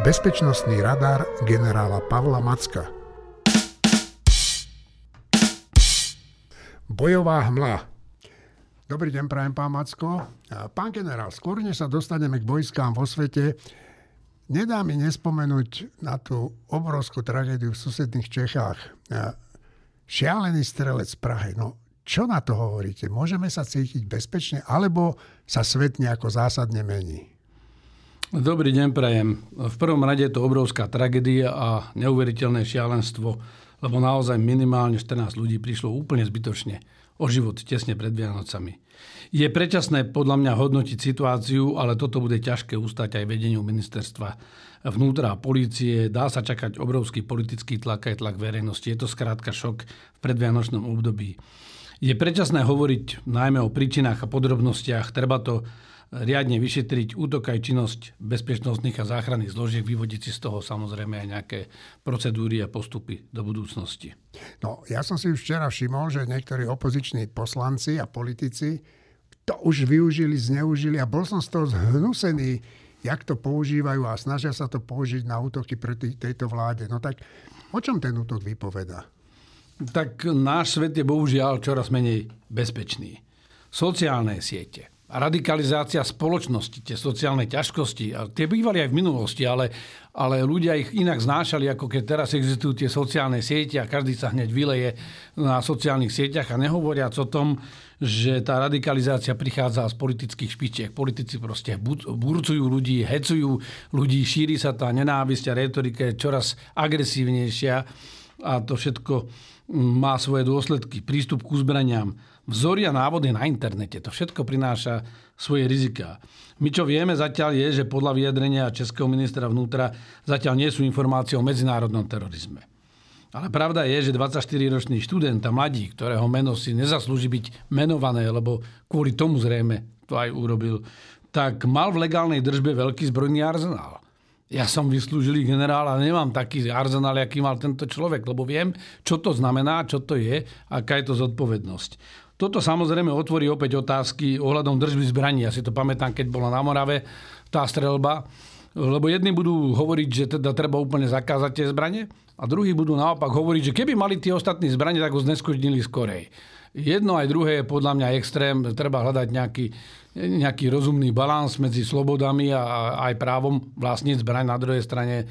Bezpečnostný radar generála Pavla Macka. Bojová hmla. Dobrý deň, prajem, pán Macko. Pán generál, skôr než sa dostaneme k bojskám vo svete, nedá mi nespomenúť na tú obrovskú tragédiu v susedných Čechách. Šialený strelec z Prahy. No, čo na to hovoríte? Môžeme sa cítiť bezpečne, alebo sa svet nejako zásadne mení? Dobrý deň, prajem. V prvom rade je to obrovská tragédia a neuveriteľné šialenstvo, lebo naozaj minimálne 14 ľudí prišlo úplne zbytočne o život tesne pred Vianocami. Je predčasné podľa mňa hodnotiť situáciu, ale toto bude ťažké ustať aj vedeniu ministerstva vnútra a polície. Dá sa čakať obrovský politický tlak aj tlak verejnosti. Je to skrátka šok v predvianočnom období. Je predčasné hovoriť najmä o príčinách a podrobnostiach. Treba to riadne vyšetriť, útok aj činnosť bezpečnostných a záchranných zložiek, vyvodiť si z toho samozrejme aj nejaké procedúry a postupy do budúcnosti. No, ja som si už včera všimol, že niektorí opoziční poslanci a politici to už využili, zneužili a bol som z toho zhnusený, jak to používajú a snažia sa to použiť na útoky proti tejto vláde. No tak o čom ten útok vypovedá? Tak náš svet je bohužiaľ čoraz menej bezpečný. Sociálne siete, radikalizácia spoločnosti, tie sociálne ťažkosti, a tie bývali aj v minulosti, ale ľudia ich inak znášali, ako keď teraz existujú tie sociálne siete a každý sa hneď vyleje na sociálnych sieťach a nehovoriac o tom, že tá radikalizácia prichádza z politických špičiek. Politici proste burcujú ľudí, hecujú ľudí, šíri sa tá nenávisť a retorika je čoraz agresívnejšia a to všetko má svoje dôsledky. Prístup k zbraniam, vzory a návody na internete. To všetko prináša svoje riziká. My čo vieme zatiaľ je, že podľa vyjadrenia českého ministra vnútra zatiaľ nie sú informácie o medzinárodnom terorizme. Ale pravda je, že 24-ročný študent a mladík, ktorého meno si nezaslúži byť menované, lebo kvôli tomu zrejme to aj urobil, tak mal v legálnej držbe veľký zbrojný arzenál. Ja som vyslúžilý generál a nemám taký arzenál, aký mal tento človek, lebo viem, čo to znamená, čo to je, aká je to zodpovednosť. Toto samozrejme otvorí opäť otázky ohľadom držby zbraní. Ja si to pamätám, keď bola na Morave tá streľba, lebo jedni budú hovoriť, že teda treba úplne zakázať tie zbranie a druhí budú naopak hovoriť, že keby mali tie ostatní zbranie, tak ho zneskočnili skorej. Jedno aj druhé je podľa mňa extrém. Treba hľadať nejaký rozumný balans medzi slobodami a aj právom vlastniť zbraň. Na druhej strane,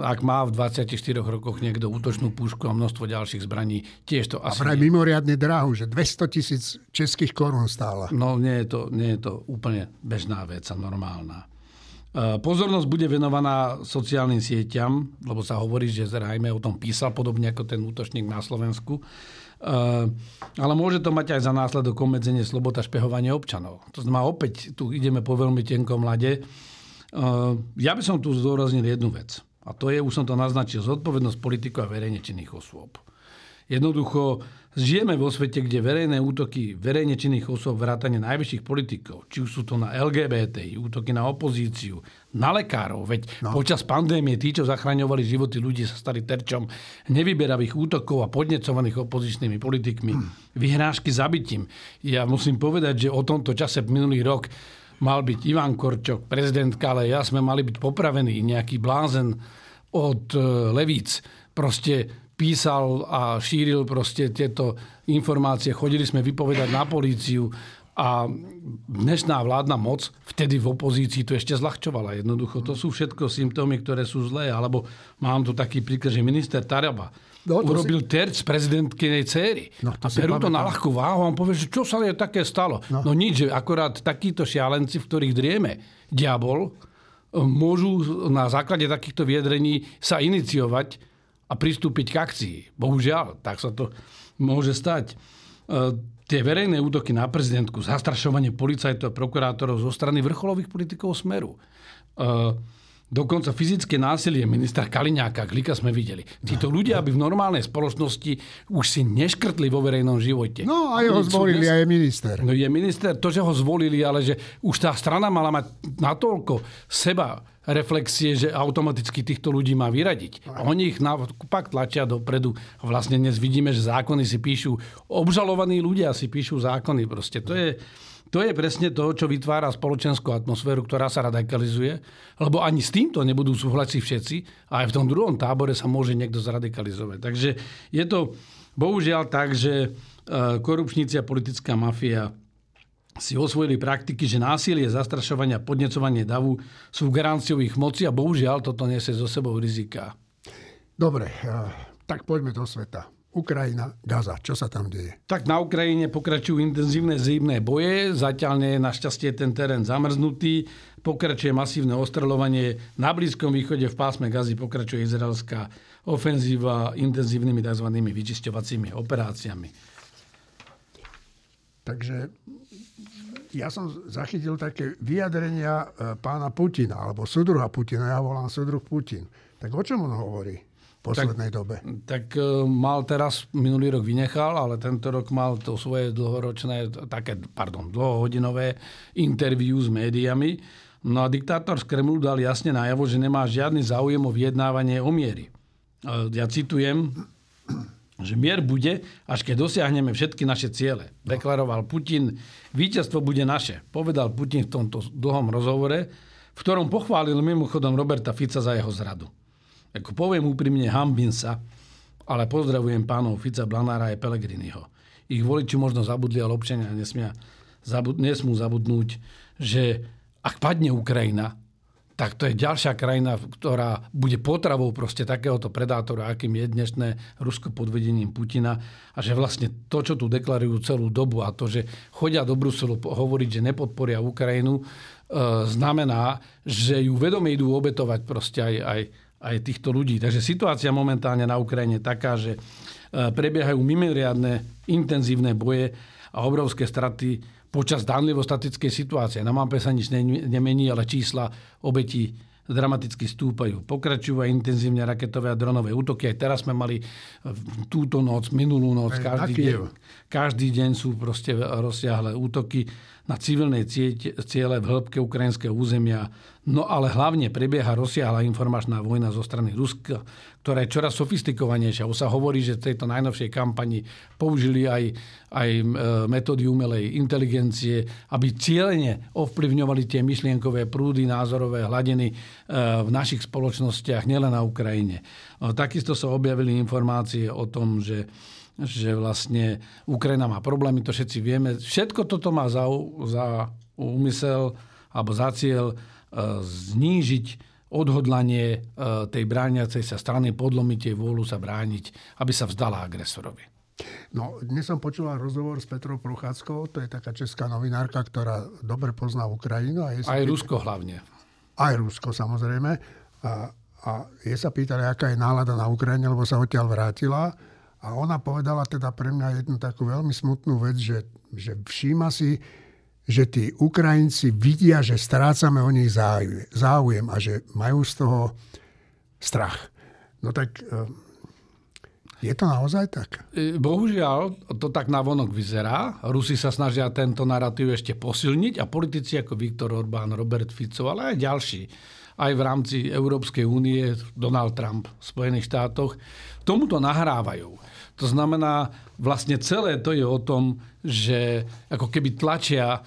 ak má v 24 rokoch niekto útočnú pušku a množstvo ďalších zbraní, tiež to asi... A vraj mimoriadne drahu, že 200 000 českých korún stála. No nie je to úplne bežná vec a normálna. Pozornosť bude venovaná sociálnym sieťam, lebo sa hovorí, že zrejme o tom písal, podobne ako ten útočník na Slovensku. Ale môže to mať aj za následok obmedzenie slobod a špehovanie občanov. To znamená, opäť tu ideme po veľmi tenkom ľade. Ja by som tu zdôraznil jednu vec. A to je, už som to naznačil, zodpovednosť politikov a verejne činných osôb. Jednoducho, žijeme vo svete, kde verejné útoky verejne činných osôb, vrátane najvyšších politikov, či už sú to na LGBTI, útoky na opozíciu, na lekárov, veď Počas pandémie tí, čo zachraňovali životy ľudí, sa stali terčom nevyberavých útokov a podnecovaných opozičnými politikmi. Vyhrážky zabitím. Ja musím povedať, že o tomto čase minulý rok mal byť Ivan Korčok, prezidentka, ale ja sme mali byť popravení, nejaký blázen od Levíc. Proste písal a šíril proste tieto informácie. Chodili sme vypovedať na políciu a dnešná vládna moc vtedy v opozícii to ešte zľahčovala. Jednoducho, to sú všetko symptómy, ktoré sú zlé. Alebo mám tu taký príklad, že minister Taraba urobil terč prezidentkynej céry. A berú to na ľahkú váhu a on povie, že čo sa je také stalo. No nič, že akorát takíto šialenci, v ktorých drieme diabol, môžu na základe takýchto vyjadrení sa iniciovať a pristúpiť k akcii. Bohužiaľ, tak sa to môže stať. Tie verejné útoky na prezidentku, zastrašovanie policajtov a prokurátorov zo strany vrcholových politikov Smeru. Dokonca fyzické násilie ministra Kaliňáka, klika sme videli. Títo ľudia by v normálnej spoločnosti už si neškrtli vo verejnom živote. No a ho zvolili a je minister. No je minister, to, že ho zvolili, ale že už tá strana mala mať natoľko seba reflexie, že automaticky týchto ľudí má vyradiť. A oni ich naopak tlačia dopredu. A vlastne dnes vidíme, že zákony si píšu, obžalovaní ľudia si píšu zákony. Proste to je presne to, čo vytvára spoločenskú atmosféru, ktorá sa radikalizuje, lebo ani s týmto nebudú súhlasiť všetci a aj v tom druhom tábore sa môže niekto zradikalizovať. Takže je to bohužiaľ tak, že korupčníci a politická mafia si osvojili praktiky, že násilie, zastrašovanie a podnecovanie davu sú garanciou ich moci a bohužiaľ toto nesie so sebou rizika. Dobre, tak poďme do sveta. Ukrajina, Gaza. Čo sa tam deje? Tak na Ukrajine pokračujú intenzívne zimné boje. Zatiaľ nie je našťastie ten terén zamrznutý. Pokračuje masívne ostreľovanie. Na Blízkom východe v pásme Gazy pokračuje izraelská ofenzíva intenzívnymi tzv. Vyčisťovacími operáciami. Takže ja som zachytil také vyjadrenia pána Putina, alebo súdruha Putina. Ja volám súdruh Putin. Tak o čom on hovorí? Poslednej dobe. Tak mal teraz, minulý rok vynechal, ale tento rok mal to svoje dlhohodinové interview s médiami. No a diktátor z Kremlu dal jasne najavo, že nemá žiadny záujem o vyjednávanie o miery. Ja citujem, že mier bude, až keď dosiahneme všetky naše ciele. Deklaroval Putin, víťazstvo bude naše. Povedal Putin v tomto dlhom rozhovore, v ktorom pochválil mimochodom Roberta Fica za jeho zradu. Ako poviem úprimne, hanbím sa, ale pozdravujem pánov Fica, Blanára a Pellegriniho. Ich voliči možno zabudli, ale občania nesmú zabudnúť, že ak padne Ukrajina, tak to je ďalšia krajina, ktorá bude potravou proste takéhoto predátora, akým je dnešné Rusko pod vedením Putina. A že vlastne to, čo tu deklarujú celú dobu a to, že chodia do Bruselu hovoriť, že nepodporia Ukrajinu, znamená, že ju vedome idú obetovať proste aj týchto ľudí. Takže situácia momentálne na Ukrajine je taká, že prebiehajú mimoriadne intenzívne boje a obrovské straty počas danlivo statickej situácie. Na mape sa nič nemení, ale čísla obetí dramaticky stúpajú. Pokračujú aj intenzívne raketové a dronové útoky. Aj teraz sme mali túto noc, minulú noc, každý deň sú proste rozsiahle útoky na civilné ciele v hĺbke ukrajinského územia. No ale hlavne prebieha rozsiahla informačná vojna zo strany Ruska, ktorá je čoraz sofistikovanejšia. Už sa hovorí, že v tejto najnovšej kampani použili aj metódy umelej inteligencie, aby cieľene ovplyvňovali tie myšlienkové prúdy, názorové hladiny v našich spoločnostiach, nielen na Ukrajine. Takisto sa objavili informácie o tom, že vlastne Ukrajina má problémy, to všetci vieme. Všetko toto má za úmysel alebo za cieľ znížiť odhodlanie tej brániacej sa strany, podlomiť jej vôľu sa brániť, aby sa vzdala agresorovi. No, dnes som počúval rozhovor s Petrou Prucháckovou, to je taká česká novinárka, ktorá dobre pozná Ukrajinu. Aj Rusko hlavne. Aj Rusko, samozrejme. A je sa pýtali, aká je nálada na Ukrajine, lebo sa odtiaľ vrátila. A ona povedala teda pre mňa jednu takú veľmi smutnú vec, že všíma si, že tí Ukrajinci vidia, že strácame o nich záujem a že majú z toho strach. No tak je to naozaj tak? Bohužiaľ, to tak navonok vyzerá. Rusi sa snažia tento narratív ešte posilniť a politici ako Viktor Orbán, Robert Fico, ale aj ďalší, aj v rámci Európskej únie, Donald Trump v Spojených štátoch, tomuto nahrávajú. To znamená, vlastne celé to je o tom, že ako keby tlačia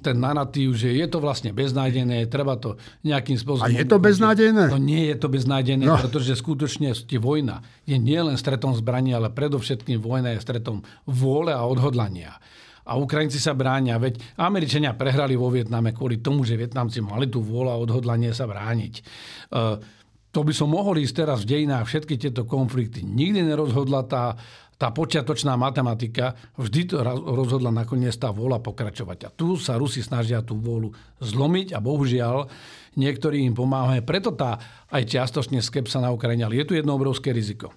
ten narratív, že je to vlastne beznádené, treba to nejakým spôsobom... A je to beznádené? No nie je to beznádené, pretože skutočne vojna je nielen stretom zbraní, ale predovšetkým vojna je stretom vôle a odhodlania. A Ukrajinci sa bránia, veď Američania prehrali vo Vietname kvôli tomu, že Vietnamci mali tú vôľu a odhodlanie sa brániť. To by som mohol ísť teraz v dejinách, všetky tieto konflikty. Nikdy nerozhodla tá počiatočná matematika, vždy to rozhodla nakoniec tá vôľa pokračovať. A tu sa Rusi snažia tú vôľu zlomiť a bohužiaľ niektorí im pomáhajú. Preto tá aj čiastočne skepsa na Ukrajine. Ale je tu jedno obrovské riziko.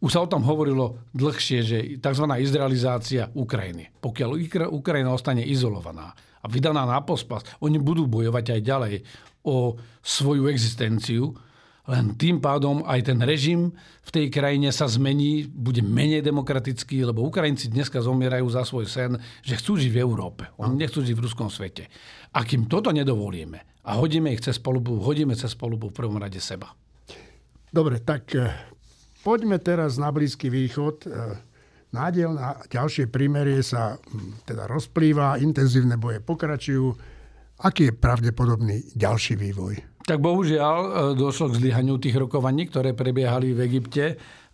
Už sa o tom hovorilo dlhšie, že tzv. Izraelizácia Ukrajiny. Pokiaľ Ukrajina ostane izolovaná a vydaná na pospas, oni budú bojovať aj ďalej o svoju existenciu, len tým pádom aj ten režim v tej krajine sa zmení, bude menej demokratický, lebo Ukrajinci dneska zomierajú za svoj sen, že chcú žiť v Európe. Oni nechcú žiť v ruskom svete. A kým toto nedovolíme a hodíme ich cez palubu, v prvom rade seba. Dobre, tak... Poďme teraz na Blízky východ. Nádiel na ďalšie prímerie sa teda rozplýva, intenzívne boje pokračujú. Aký je pravdepodobný ďalší vývoj? Tak bohužiaľ došlo k zlyhaniu tých rokovaní, ktoré prebiehali v Egypte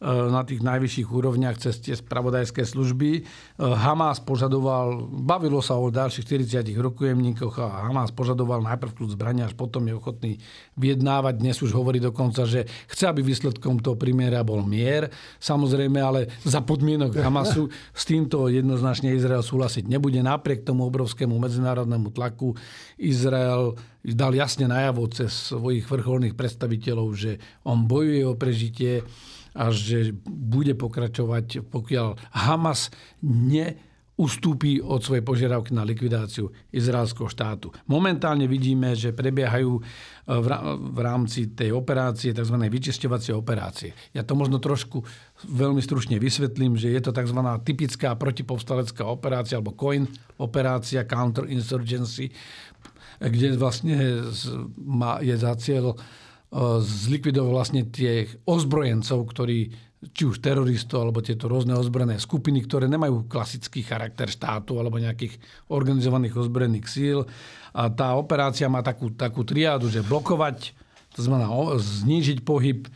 na tých najvyšších úrovniach cez tie spravodajské služby. Hamás požadoval, bavilo sa o ďalších 40 rokujemníkoch a Hamás požadoval najprv kľud zbrania, až potom je ochotný vyjednávať. Dnes už hovorí dokonca, že chce, aby výsledkom toho primieria bol mier. Samozrejme, ale za podmienok Hamasu s týmto jednoznačne Izrael súhlasiť nebude. Napriek tomu obrovskému medzinárodnému tlaku Izrael dal jasne najavo cez svojich vrcholných predstaviteľov, že on bojuje o prežitie a že bude pokračovať, pokiaľ Hamas neustúpi od svojej požiadavky na likvidáciu izraelského štátu. Momentálne vidíme, že prebiehajú v rámci tej operácie tzv. Vyčisťovacie operácie. Ja to možno trošku veľmi stručne vysvetlím, že je to tzv. Typická protipovstalecká operácia alebo COIN operácia, Counterinsurgency, kde vlastne je za cieľ zlikvidovať vlastne tie ozbrojencov, ktorí, či už teroristov, alebo tieto rôzne ozbrojené skupiny, ktoré nemajú klasický charakter štátu alebo nejakých organizovaných ozbrojených síl. A tá operácia má takú triádu, že blokovať, to znamená znížiť pohyb,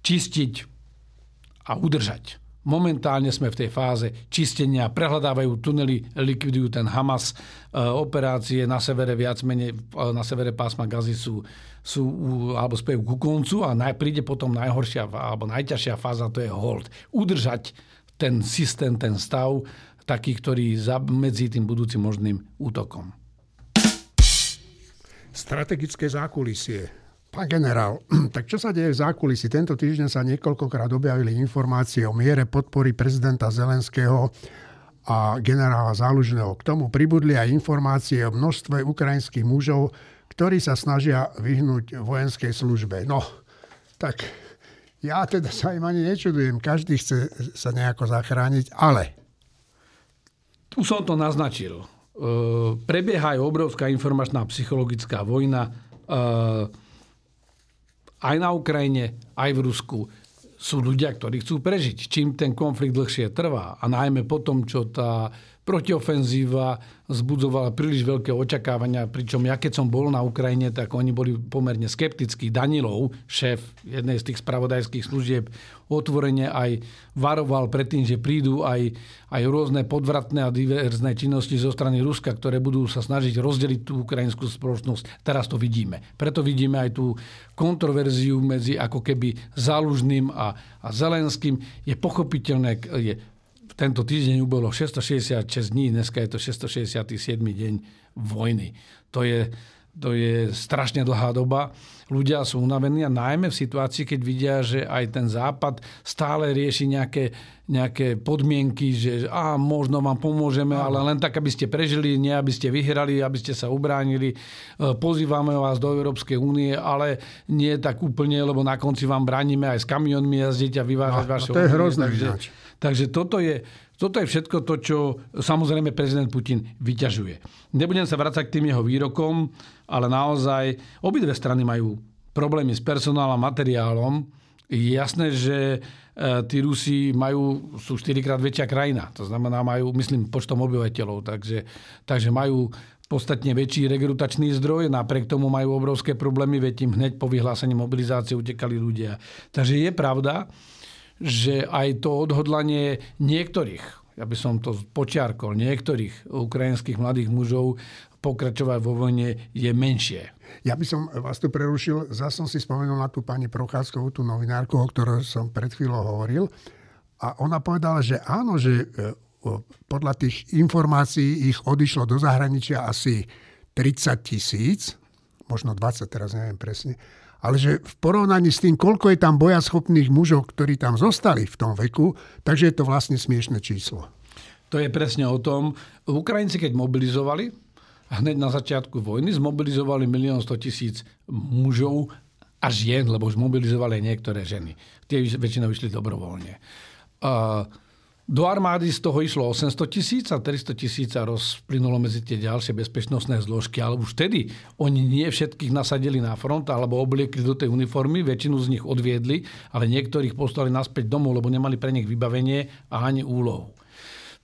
čistiť a udržať. Momentálne sme v tej fáze čistenia, prehľadávajú tunely, likvidujú ten Hamas. Operácie na severe viac menej, na severe pásma Gazy sú alebo spejú ku koncu a príde potom najhoršia alebo najťažšia fáza, to je hold. Udržať ten systém, ten stav, taký, ktorý zamedzí tým budúcim možným útokom. Strategické zákulisie. Pán generál, tak čo sa deje v zákulisí? Tento týždeň sa niekoľkokrát objavili informácie o miere podpory prezidenta Zelenského a generála Zaluzhnyeho. K tomu pribudli aj informácie o množstve ukrajinských mužov, ktorí sa snažia vyhnúť vojenskej službe. No, tak ja teda sa im ani nečudujem. Každý chce sa nejako zachrániť, ale... Tu som to naznačil. Prebieha aj obrovská informačná psychologická vojna, aj na Ukrajine, aj v Rusku sú ľudia, ktorí chcú prežiť. Čím ten konflikt dlhšie trvá a najmä po tom, čo tá protiofenzíva zbudzovala príliš veľké očakávania, pričom ja keď som bol na Ukrajine, tak oni boli pomerne skeptickí. Danilov, šéf jednej z tých spravodajských služieb, otvorene aj varoval predtým, že prídu aj rôzne podvratné a diverzné činnosti zo strany Ruska, ktoré budú sa snažiť rozdeliť tú ukrajinskú spoločnosť. Teraz to vidíme. Preto vidíme aj tú kontroverziu medzi ako keby Zaluzhným a Zelenským. Je pochopiteľné, tento týždeň bolo 666 dní, dneska je to 667. deň vojny. To je strašne dlhá doba. Ľudia sú unavení a najmä v situácii, keď vidia, že aj ten Západ stále rieši nejaké podmienky, že možno vám pomôžeme, ale len tak, aby ste prežili, nie aby ste vyhrali, aby ste sa ubránili. Pozývame vás do Európskej únie, ale nie tak úplne, lebo na konci vám bránime aj s kamionmi jazdiť a vyvážať vaše únie. To je hrozné. Takže toto je všetko to, čo samozrejme prezident Putin vyťažuje. Nebudem sa vracať k tým jeho výrokom, ale naozaj obidve strany majú problémy s personálom, materiálom. Je jasné, že tí Rusi sú 4-krát väčšia krajina. To znamená, majú, myslím, počtom obyvateľov. Takže majú podstatne väčší rekrutačný zdroj. Napriek tomu majú obrovské problémy, veď im hneď po vyhlásení mobilizácie utekali ľudia. Takže je pravda, že aj to odhodlanie niektorých, ja by som to počiarkol, niektorých ukrajinských mladých mužov pokračovať vo vojne je menšie. Ja by som vás tu prerušil, zase som si spomenul na tú pani Prucháckovú, tú novinárku, o ktorej som pred chvíľou hovoril. A ona povedala, že áno, že podľa tých informácií ich odišlo do zahraničia asi 30 000, možno 20, teraz neviem presne. Ale že v porovnaní s tým, koľko je tam bojaschopných mužov, ktorí tam zostali v tom veku, takže je to vlastne smiešné číslo. To je presne o tom. Ukrajinci, keď mobilizovali, hneď na začiatku vojny, zmobilizovali 1 100 000 mužov a žien, lebo už mobilizovali niektoré ženy. Tie väčšinou išli dobrovoľne. Do armády z toho išlo 800 000 a 300 000 rozplynulo medzi tie ďalšie bezpečnostné zložky. Ale už vtedy oni nie všetkých nasadili na front alebo obliekli do tej uniformy, väčšinu z nich odviedli, ale niektorých poslali naspäť domov, lebo nemali pre nich vybavenie a ani úlohu.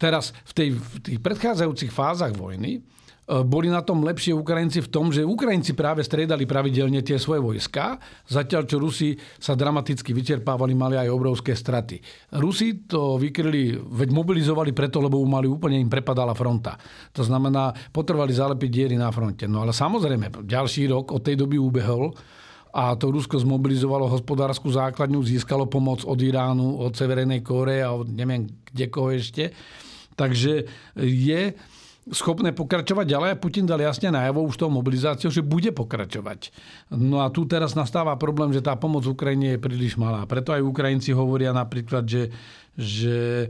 Teraz v tých predchádzajúcich fázach vojny boli na tom lepšie Ukrajinci v tom, že Ukrajinci práve striedali pravidelne tie svoje vojská, zatiaľ čo Rusi sa dramaticky vyčerpávali, mali aj obrovské straty. Rusi to vykryli, veď mobilizovali preto, lebo mali úplne im prepadala fronta. To znamená, potrebovali zalepiť diery na fronte. No ale samozrejme, ďalší rok od tej doby ubehol a to Rusko zmobilizovalo hospodárskú základňu, získalo pomoc od Iránu, od Severnej Kórey a od neviem kde koho ešte. Takže je schopné pokračovať ďalej a Putin dal jasne najavo už tou mobilizáciou, že bude pokračovať. No a tu teraz nastáva problém, že tá pomoc Ukrajine je príliš malá. Preto aj Ukrajinci hovoria napríklad, že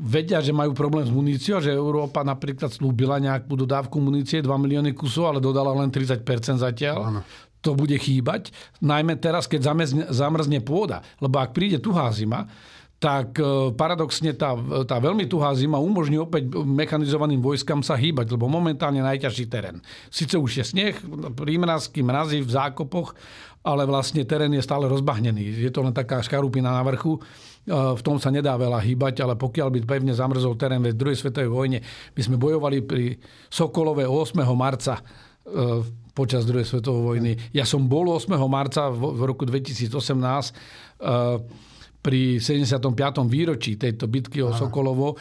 vedia, že majú problém s muníciou, že Európa napríklad slúbila nejakú dodávku munície, 2 milióny kusov, ale dodala len 30% zatiaľ. Áno. To bude chýbať, najmä teraz, keď zamrzne pôda. Lebo ak príde tuhá zima, tak paradoxne tá veľmi tuhá zima umožní opäť mechanizovaným vojskám sa hýbať, lebo momentálne najťažší terén. Sice už je sneh, prímrazky, mrazy v zákopoch, ale vlastne terén je stále rozbahnený. Je to len taká škarupina na vrchu, v tom sa nedá veľa hýbať, ale pokiaľ by pevne zamrzol terén v druhej svetovej vojne, my sme bojovali pri Sokolove 8. marca počas druhej svetovej vojny. Ja som bol 8. marca v roku 2018 pri 75. výročí tejto bitky o Sokolovo.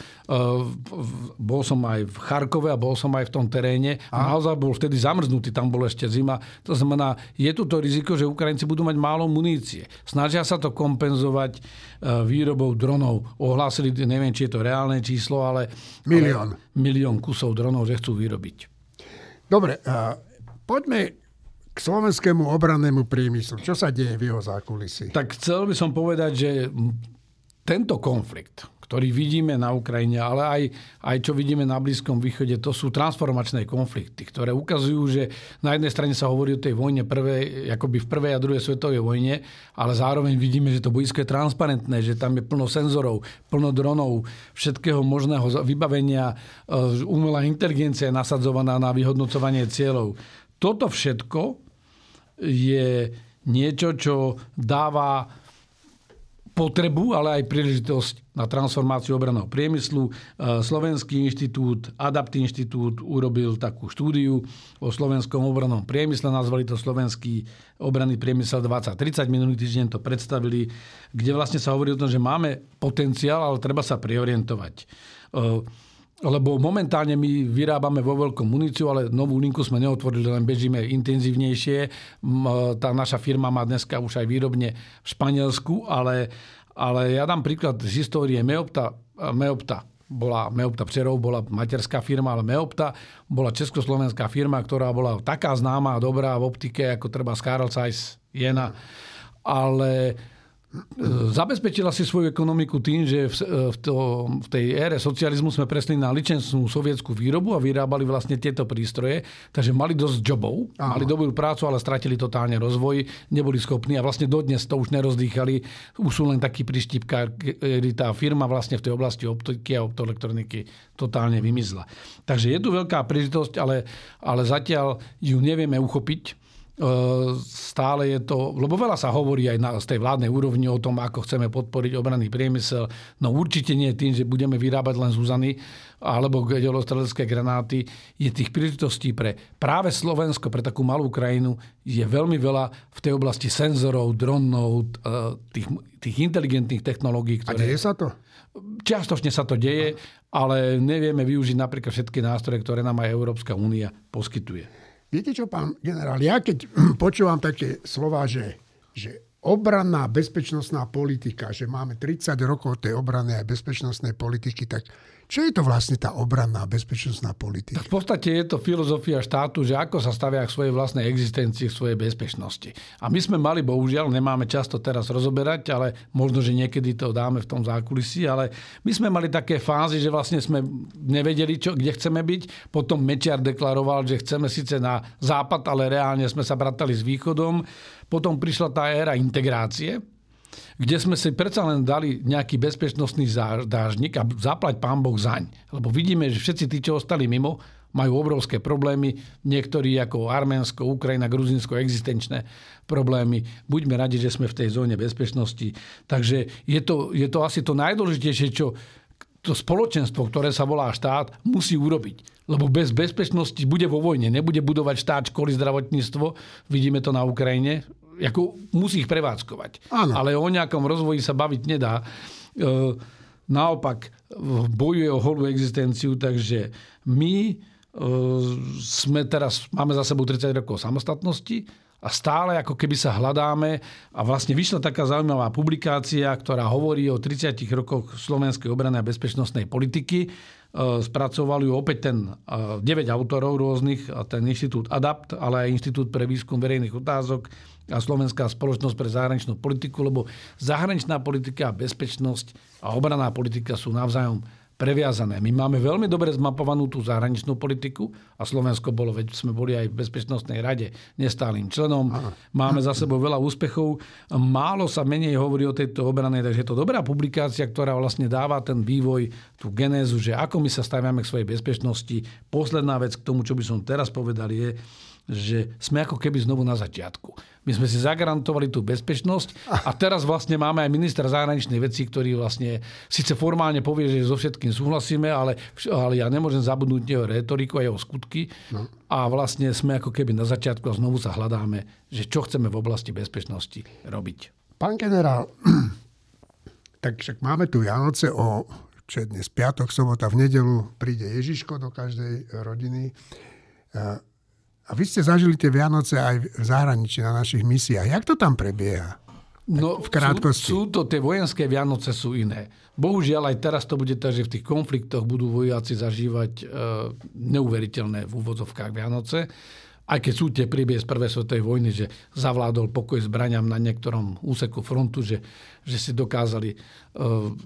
Bol som aj v Charkove a bol som aj v tom teréne. A naozaj bol vtedy zamrznutý, tam bola ešte zima. To znamená, je tu to riziko, že Ukrajinci budú mať málo munície. Snažia sa to kompenzovať výrobou dronov. Ohlásili, neviem, či je to reálne číslo, ale milión kusov dronov, že chcú vyrobiť. Dobre, poďme k slovenskému obrannému priemyslu. Čo sa deje v jeho zákulisí? Tak chcel by som povedať, že tento konflikt, ktorý vidíme na Ukrajine, ale aj čo vidíme na Blízkom východe, to sú transformačné konflikty, ktoré ukazujú, že na jednej strane sa hovorí o tej vojne akoby v prvej a druhej svetovej vojne, ale zároveň vidíme, že to bojisko je transparentné, že tam je plno senzorov, plno dronov, všetkého možného vybavenia, umelá inteligencia je nasadzovaná na vyhodnocovanie cieľov. Toto všetko je niečo, čo dáva potrebu, ale aj príležitosť na transformáciu obranného priemyslu. Slovenský inštitút, ADAPT inštitút urobil takú štúdiu o slovenskom obrannom priemysle. Nazvali to Slovenský obranný priemysel 2030. Minulý týždeň to predstavili, kde vlastne sa hovorí o tom, že máme potenciál, ale treba sa preorientovať. Lebo momentálne my vyrábame vo veľkom muníciu, ale novú linku sme neotvorili, len bežíme intenzívnejšie. Tá naša firma má dneska už aj výrobne v Španielsku, ale ja dám príklad z histórie Meopta Přerov bola materská firma, ale Meopta bola československá firma, ktorá bola taká známa a dobrá v optike, ako treba z Carl Zeiss Jena. Ale zabezpečila si svoju ekonomiku tým, že v tej ére socializmu sme presli na licenčnú sovietskú výrobu a vyrábali vlastne tieto prístroje. Takže mali dosť jobov, mali dobrú prácu, ale stratili totálne rozvoj, neboli schopní a vlastne dodnes to už nerozdýchali. Už sú len takí prištípkári, tá firma vlastne v tej oblasti optiky a optoelektroniky totálne vymizla. Takže je tu veľká príležitosť, ale zatiaľ ju nevieme uchopiť. Stále je to, lebo veľa sa hovorí aj z tej vládnej úrovni o tom, ako chceme podporiť obranný priemysel. No určite nie tým, že budeme vyrábať len Zuzany alebo delostrelecké granáty. Je tých príležitostí pre práve Slovensko, pre takú malú krajinu je veľmi veľa v tej oblasti senzorov, dronov, tých inteligentných technológií. A deje sa to? Čiastočne sa to deje, ale nevieme využiť napríklad všetky nástroje, ktoré nám aj Európska únia poskytuje. Viete čo, pán generál, ja keď počúvam také slova, že obranná bezpečnostná politika, že máme 30 rokov tej obrannej a bezpečnostnej politiky, tak Čo je to vlastne tá obranná bezpečnostná politika? V podstate je to filozofia štátu, že ako sa stavia k svojej vlastnej existencii, k svojej bezpečnosti. A my sme mali, bohužiaľ, nemáme často teraz rozoberať, ale možno, že niekedy to dáme v tom zákulisí, ale my sme mali také fázy, že vlastne sme nevedeli, kde chceme byť. Potom Mečiar deklaroval, že chceme síce na západ, ale reálne sme sa bratali s východom. Potom prišla tá éra integrácie, kde sme si predsa len dali nejaký bezpečnostný dážnik a zaplať pán Boh zaň. Lebo vidíme, že všetci tí, čo ostali mimo, majú obrovské problémy. Niektorí ako Arménsko, Ukrajina, Gruzinsko, existenčné problémy. Buďme radi, že sme v tej zóne bezpečnosti. Takže je to asi to najdôležitejšie, čo to spoločenstvo, ktoré sa volá štát, musí urobiť. Lebo bez bezpečnosti bude vo vojne. Nebude budovať štát, školy, zdravotníctvo. Vidíme to na Ukrajine. Musí ich prevádzkovať. Áno. Ale o nejakom rozvoji sa baviť nedá. Naopak, bojuje o holú existenciu, takže my sme teraz, máme za sebou 30 rokov samostatnosti a stále ako keby sa hľadáme a vlastne vyšla taká zaujímavá publikácia, ktorá hovorí o 30 rokoch slovenskej obrany a bezpečnostnej politiky. Spracovali opäť 9 autorov rôznych, ten inštitút ADAPT, ale aj Inštitút pre výskum verejných otázok a Slovenská spoločnosť pre zahraničnú politiku, lebo zahraničná politika, bezpečnosť a obranná politika sú navzájom previazané. My máme veľmi dobre zmapovanú tú zahraničnú politiku a Slovensko sme boli aj v Bezpečnostnej rade nestálym členom. Aha. Máme za sebou veľa úspechov. Málo sa menej hovorí o tejto obrane, takže je to dobrá publikácia, ktorá vlastne dáva ten vývoj, tú genézu, že ako my sa staviame k svojej bezpečnosti. Posledná vec k tomu, čo by som teraz povedal, je, že sme ako keby znovu na začiatku. My sme si zagarantovali tú bezpečnosť a teraz vlastne máme aj ministra zahraničnej vecí, ktorý vlastne síce formálne povie, že so všetkým súhlasíme, ale ja nemôžem zabudnúť jeho retoriku a jeho skutky. No. A vlastne sme ako keby na začiatku a znovu sa hľadáme, že čo chceme v oblasti bezpečnosti robiť. Pán generál, tak však máme tu Vianoce čo je dnes piatok, sobota, v nedelu príde Ježiško do každej rodiny. A vy ste zažili tie Vianoce aj v zahraničí na našich misiách. Jak to tam prebieha? No, v krátkosti. Sú to tie vojenské Vianoce sú iné. Bohužiaľ aj teraz to bude tak, že v tých konfliktoch budú vojaci zažívať neuveriteľné v úvodzovkách Vianoce. Aj keď sú tie príbehy z prvej svetovej vojny, že zavládol pokoj zbraňam na niektorom úseku frontu, že si dokázali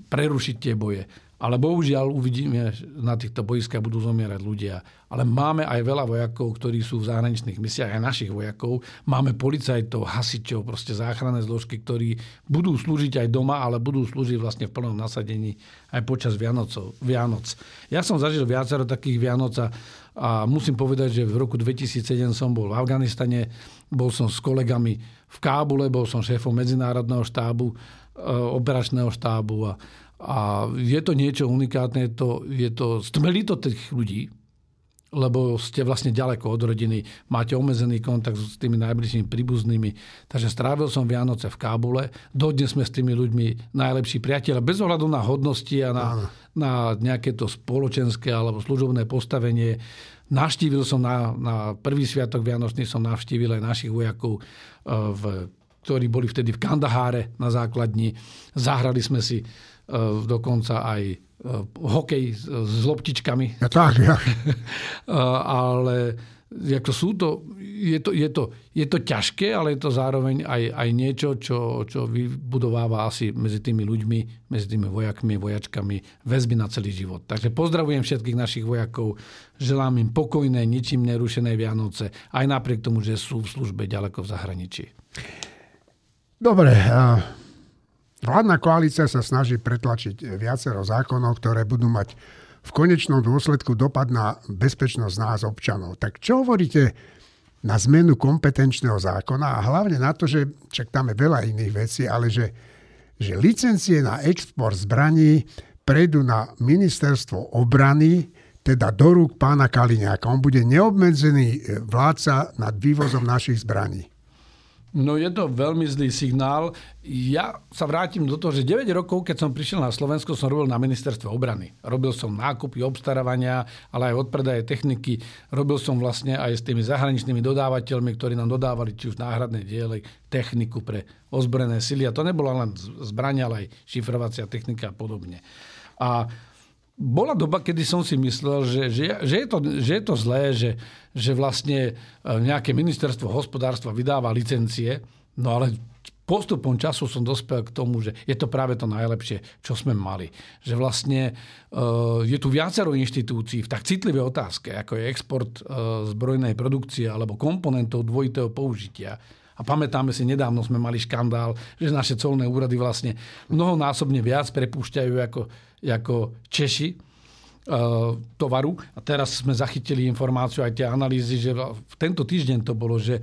prerušiť tie boje. Ale bohužiaľ uvidíme, na týchto bojiskách budú zomierať ľudia. Ale máme aj veľa vojakov, ktorí sú v zahraničných misiách, aj našich vojakov. Máme policajtov, hasičov, proste záchranné zložky, ktorí budú slúžiť aj doma, ale budú slúžiť vlastne v plnom nasadení aj počas Vianoc. Ja som zažil viacero takých Vianoc a musím povedať, že v roku 2007 som bol v Afganistane, bol som s kolegami v Kábule, bol som šéfom medzinárodného štábu, operačného štábu a je to niečo unikátne, stmelí to tých ľudí, lebo ste vlastne ďaleko od rodiny, máte omezený kontakt s tými najbližšími príbuznými. Takže strávil som Vianoce v Kábule, dodnes sme s tými ľuďmi najlepší priatelia, bez ohľadu na hodnosti a na nejaké to spoločenské alebo služobné postavenie. Navštívil som na prvý sviatok Vianočný, som navštívil aj našich vojakov ktorí boli vtedy v Kandaháre na základni. Zahrali sme si dokonca aj hokej s loptičkami. Ja tak, ja. Ale je to ťažké, ale je to zároveň aj niečo, čo vybudováva asi medzi tými ľuďmi, medzi tými vojakmi, vojačkami väzby na celý život. Takže pozdravujem všetkých našich vojakov, želám im pokojné, ničím nerušené Vianoce, aj napriek tomu, že sú v službe ďaleko v zahraničí. Dobre, vládna koalícia sa snaží pretlačiť viacero zákonov, ktoré budú mať v konečnom dôsledku dopad na bezpečnosť nás občanov. Tak čo hovoríte na zmenu kompetenčného zákona a hlavne na to, že však tam je veľa iných vecí, ale že licencie na export zbraní prejdú na ministerstvo obrany, teda do rúk pána Kaliňáka. On bude neobmedzený vládca nad vývozom našich zbraní. No je to veľmi zlý signál. Ja sa vrátim do toho, že 9 rokov, keď som prišiel na Slovensko, som robil na ministerstve obrany. Robil som nákupy, obstarávania, ale aj odpredaje techniky. Robil som vlastne aj s tými zahraničnými dodávateľmi, ktorí nám dodávali či už náhradné diely, techniku pre ozbrojené sily. A to nebola len zbraň, ale aj šifrovacia technika a podobne. A bola doba, kedy som si myslel, že je to zlé, že vlastne nejaké ministerstvo hospodárstva vydáva licencie, no ale postupom času som dospel k tomu, že je to práve to najlepšie, čo sme mali. Že vlastne je tu viacero inštitúcií v tak citlivej otázke, ako je export zbrojnej produkcie alebo komponentov dvojitého použitia. A pamätáme si, nedávno sme mali škandál, že naše colné úrady vlastne mnohonásobne viac prepúšťajú ako Češi tovaru. A teraz sme zachytili informáciu aj tie analýzy, že v tento týždeň to bolo, že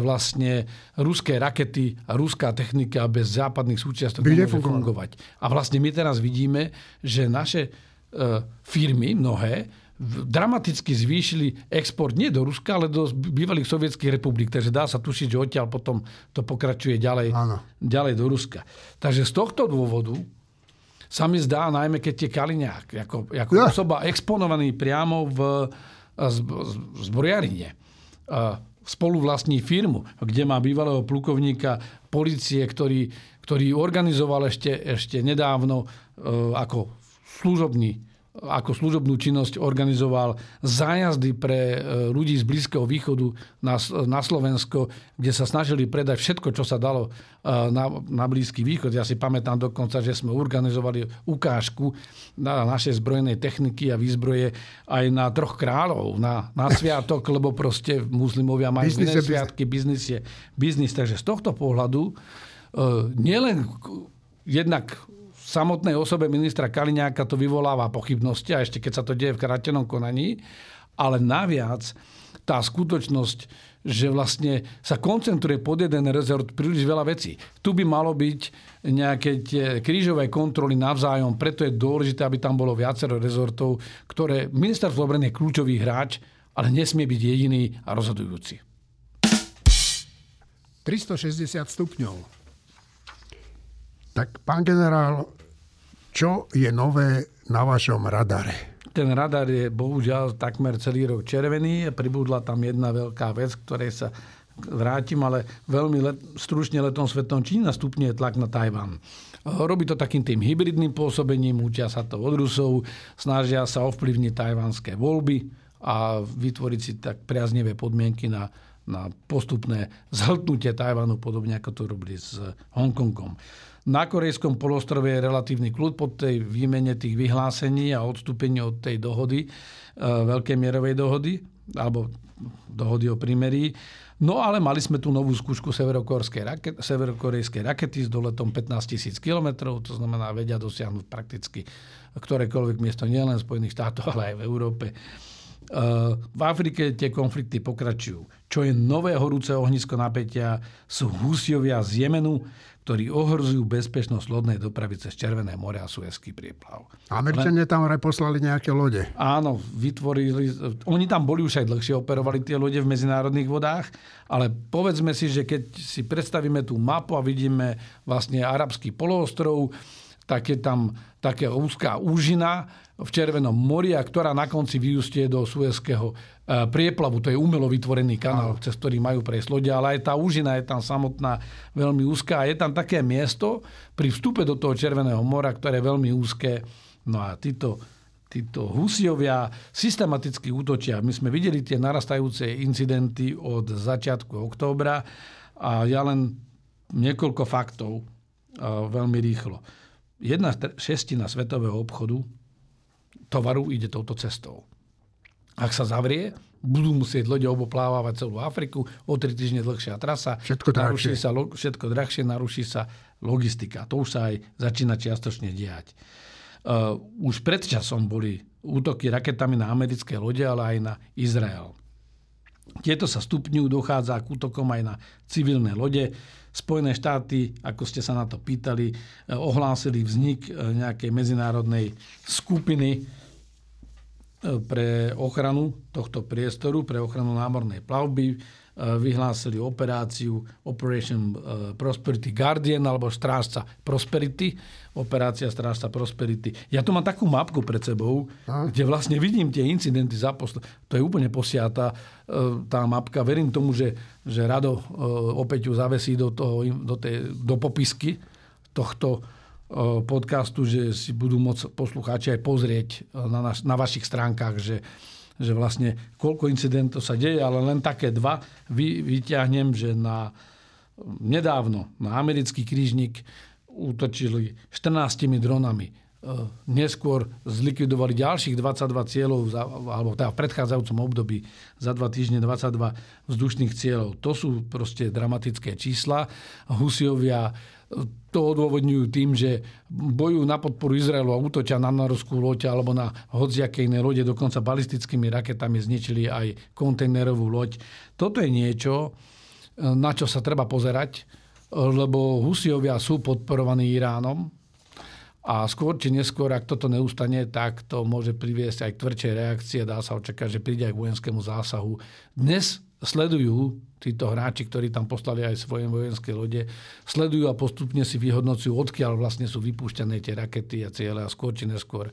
vlastne ruské rakety a ruská technika bez západných súčiastok nemôže fungovať. A vlastne my teraz vidíme, že naše firmy, mnohé, dramaticky zvýšili export nie do Ruska, ale do bývalých sovietských republik. Takže dá sa tušiť, že odtiaľ potom to pokračuje ďalej do Ruska. Takže z tohto dôvodu sa mi zdá, najmä keď je Kaliňák, ako osoba exponovaný priamo v zbrojarine, spoluvlastní firmu, kde má bývalého plukovníka polície, ktorý organizoval ešte nedávno ako služobnú činnosť organizoval zájazdy pre ľudí z Blízkeho východu na Slovensko, kde sa snažili predať všetko, čo sa dalo na Blízky východ. Ja si pamätám dokonca, že sme organizovali ukážku na našej zbrojnej techniky a výzbroje aj na Troch kráľov, na sviatok, lebo proste muslimovia majú iné sviatky, biznis je biznis. Takže z tohto pohľadu nielen jednak samotnej osobe ministra Kaliňáka to vyvoláva pochybnosti, a ešte keď sa to deje v krátenom konaní, ale naviac tá skutočnosť, že vlastne sa koncentruje pod jeden rezort príliš veľa vecí. Tu by malo byť nejaké krížové kontroly navzájom, preto je dôležité, aby tam bolo viacero rezortov, ktoré ministerstvo obrany je kľúčový hráč, ale nesmie byť jediný a rozhodujúci. 360 stupňov. Tak, pán generál, čo je nové na vašom radare? Ten radar je bohužiaľ takmer celý rok červený. Pribudla tam jedna veľká vec, ktorej sa vrátim, ale veľmi stručne letom svetom Čína stupňuje tlak na Tajvan. Robí to takým tým hybridným pôsobením, učia sa to od Rusov, snažia sa ovplyvniť tajvanské voľby a vytvoriť si tak priaznivé podmienky na postupné zhltnutie Tajvanu, podobne ako to robili s Hongkongom. Na Korejskom polostrove je relatívny kľud po tej výmene tých vyhlásení a odstúpení od tej dohody, veľkej mierovej dohody, alebo dohody o prímerí. No ale mali sme tu novú skúšku severokorejskej rakety s doletom 15 000 kilometrov, to znamená vedia dosiahnuť prakticky ktorékoľvek miesto, nielen v Spojených štátoch, ale aj v Európe. V Afrike tie konflikty pokračujú. Čo je nové horúce ohnisko napätia, sú Húsiovia z Jemenu, ktorí ohrozujú bezpečnosť lodnej dopravy cez Červené more a Suezský prieplav. Američania tam aj poslali nejaké lode. Áno, vytvorili. Oni tam boli už aj dlhšie, operovali tie lode v medzinárodných vodách, ale povedzme si, že keď si predstavíme tú mapu a vidíme vlastne Arabský poloostrov, tak je tam taká úzká úžina v Červenom mori, ktorá na konci vyústie do Suezského prieplavu. To je umelo vytvorený kanál, cez ktorý majú prejsť lode, ale aj tá úžina je tam samotná veľmi úzká. A je tam také miesto pri vstupe do toho Červeného mora, ktoré je veľmi úzké. No a títo Husiovia systematicky útočia. My sme videli tie narastajúce incidenty od začiatku októbra a ja len niekoľko faktov veľmi rýchlo. 1/6 svetového obchodu tovaru ide touto cestou. Ak sa zavrie, budú musieť lode oboplávať celú Afriku, o 3 týždne dlhšia trasa, všetko drahšie, naruší sa logistika. To už sa aj začína čiastočne diať. Už predčasom boli útoky raketami na americké lode, ale aj na Izrael. Tieto sa stupňujú, dochádza k útokom aj na civilné lode. Spojené štáty, ako ste sa na to pýtali, ohlásili vznik nejakej medzinárodnej skupiny pre ochranu tohto priestoru, pre ochranu námornej plavby. Vyhlásili operáciu Operation Prosperity Guardian, alebo Strážca Prosperity. Operácia Strážca Prosperity. Ja tu mám takú mapku pred sebou, kde vlastne vidím tie incidenty za To je úplne posiatá tá mapka. Verím tomu, že Rado opäť ju zavesí do popisky tohto podcastu, že si budú môcť poslucháči aj pozrieť na vašich stránkach, že vlastne koľko incidentov sa deje, ale len také dva vyťahnem, že nedávno na americký krížnik útočili 14 dronami. Neskôr zlikvidovali ďalších 22 cieľov, alebo v predchádzajúcom období za 2 týždne 22 vzdušných cieľov. To sú proste dramatické čísla. Husiovia to odôvodňujú tým, že bojujú na podporu Izraelu a útočia na norskú loď alebo na hociakej inej lode, dokonca balistickými raketami zničili aj kontejnerovú loď. Toto je niečo, na čo sa treba pozerať, lebo Husiovia sú podporovaní Iránom a skôr či neskôr, ak toto neustane, tak to môže priviesť aj k tvrdšej reakcie. Dá sa očakávať, že príde aj k vojenskému zásahu. Dnes sledujú títo hráči, ktorí tam poslali aj svoje vojenské lode, sledujú a postupne si vyhodnocujú, odkiaľ vlastne sú vypúšťané tie rakety a ciele a skôr či neskôr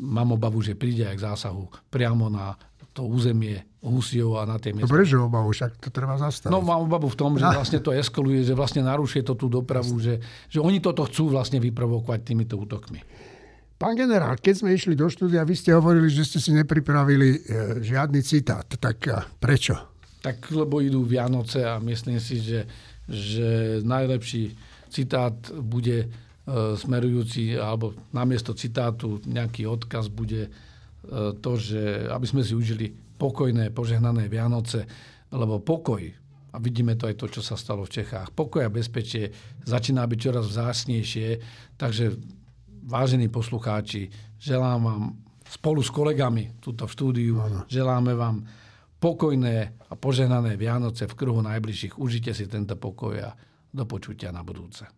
mám obavu, že príde aj k zásahu priamo na to územie Husiov a na tie miesta. Dobre, že obavu, však to treba zastaviť. No mám obavu v tom, že vlastne to eskaluje, že vlastne narušuje to tú dopravu, že oni toto chcú vlastne vyprovokovať týmito útokmi. Pán generál, keď sme išli do štúdia, vy ste hovorili, že ste si nepripravili žiadny citát. Tak prečo? Tak lebo idú Vianoce a myslím si, že najlepší citát bude smerujúci, alebo namiesto citátu nejaký odkaz bude to, že aby sme si užili pokojné, požehnané Vianoce, lebo pokoj, a vidíme to aj to, čo sa stalo v Čechách, pokoj a bezpečie začína byť čoraz vzácnejšie, takže vážení poslucháči, želám vám spolu s kolegami tuto v štúdiu, želáme vám pokojné a požehnané Vianoce v kruhu najbližších. Užite si tento pokoj a do počutia na budúce.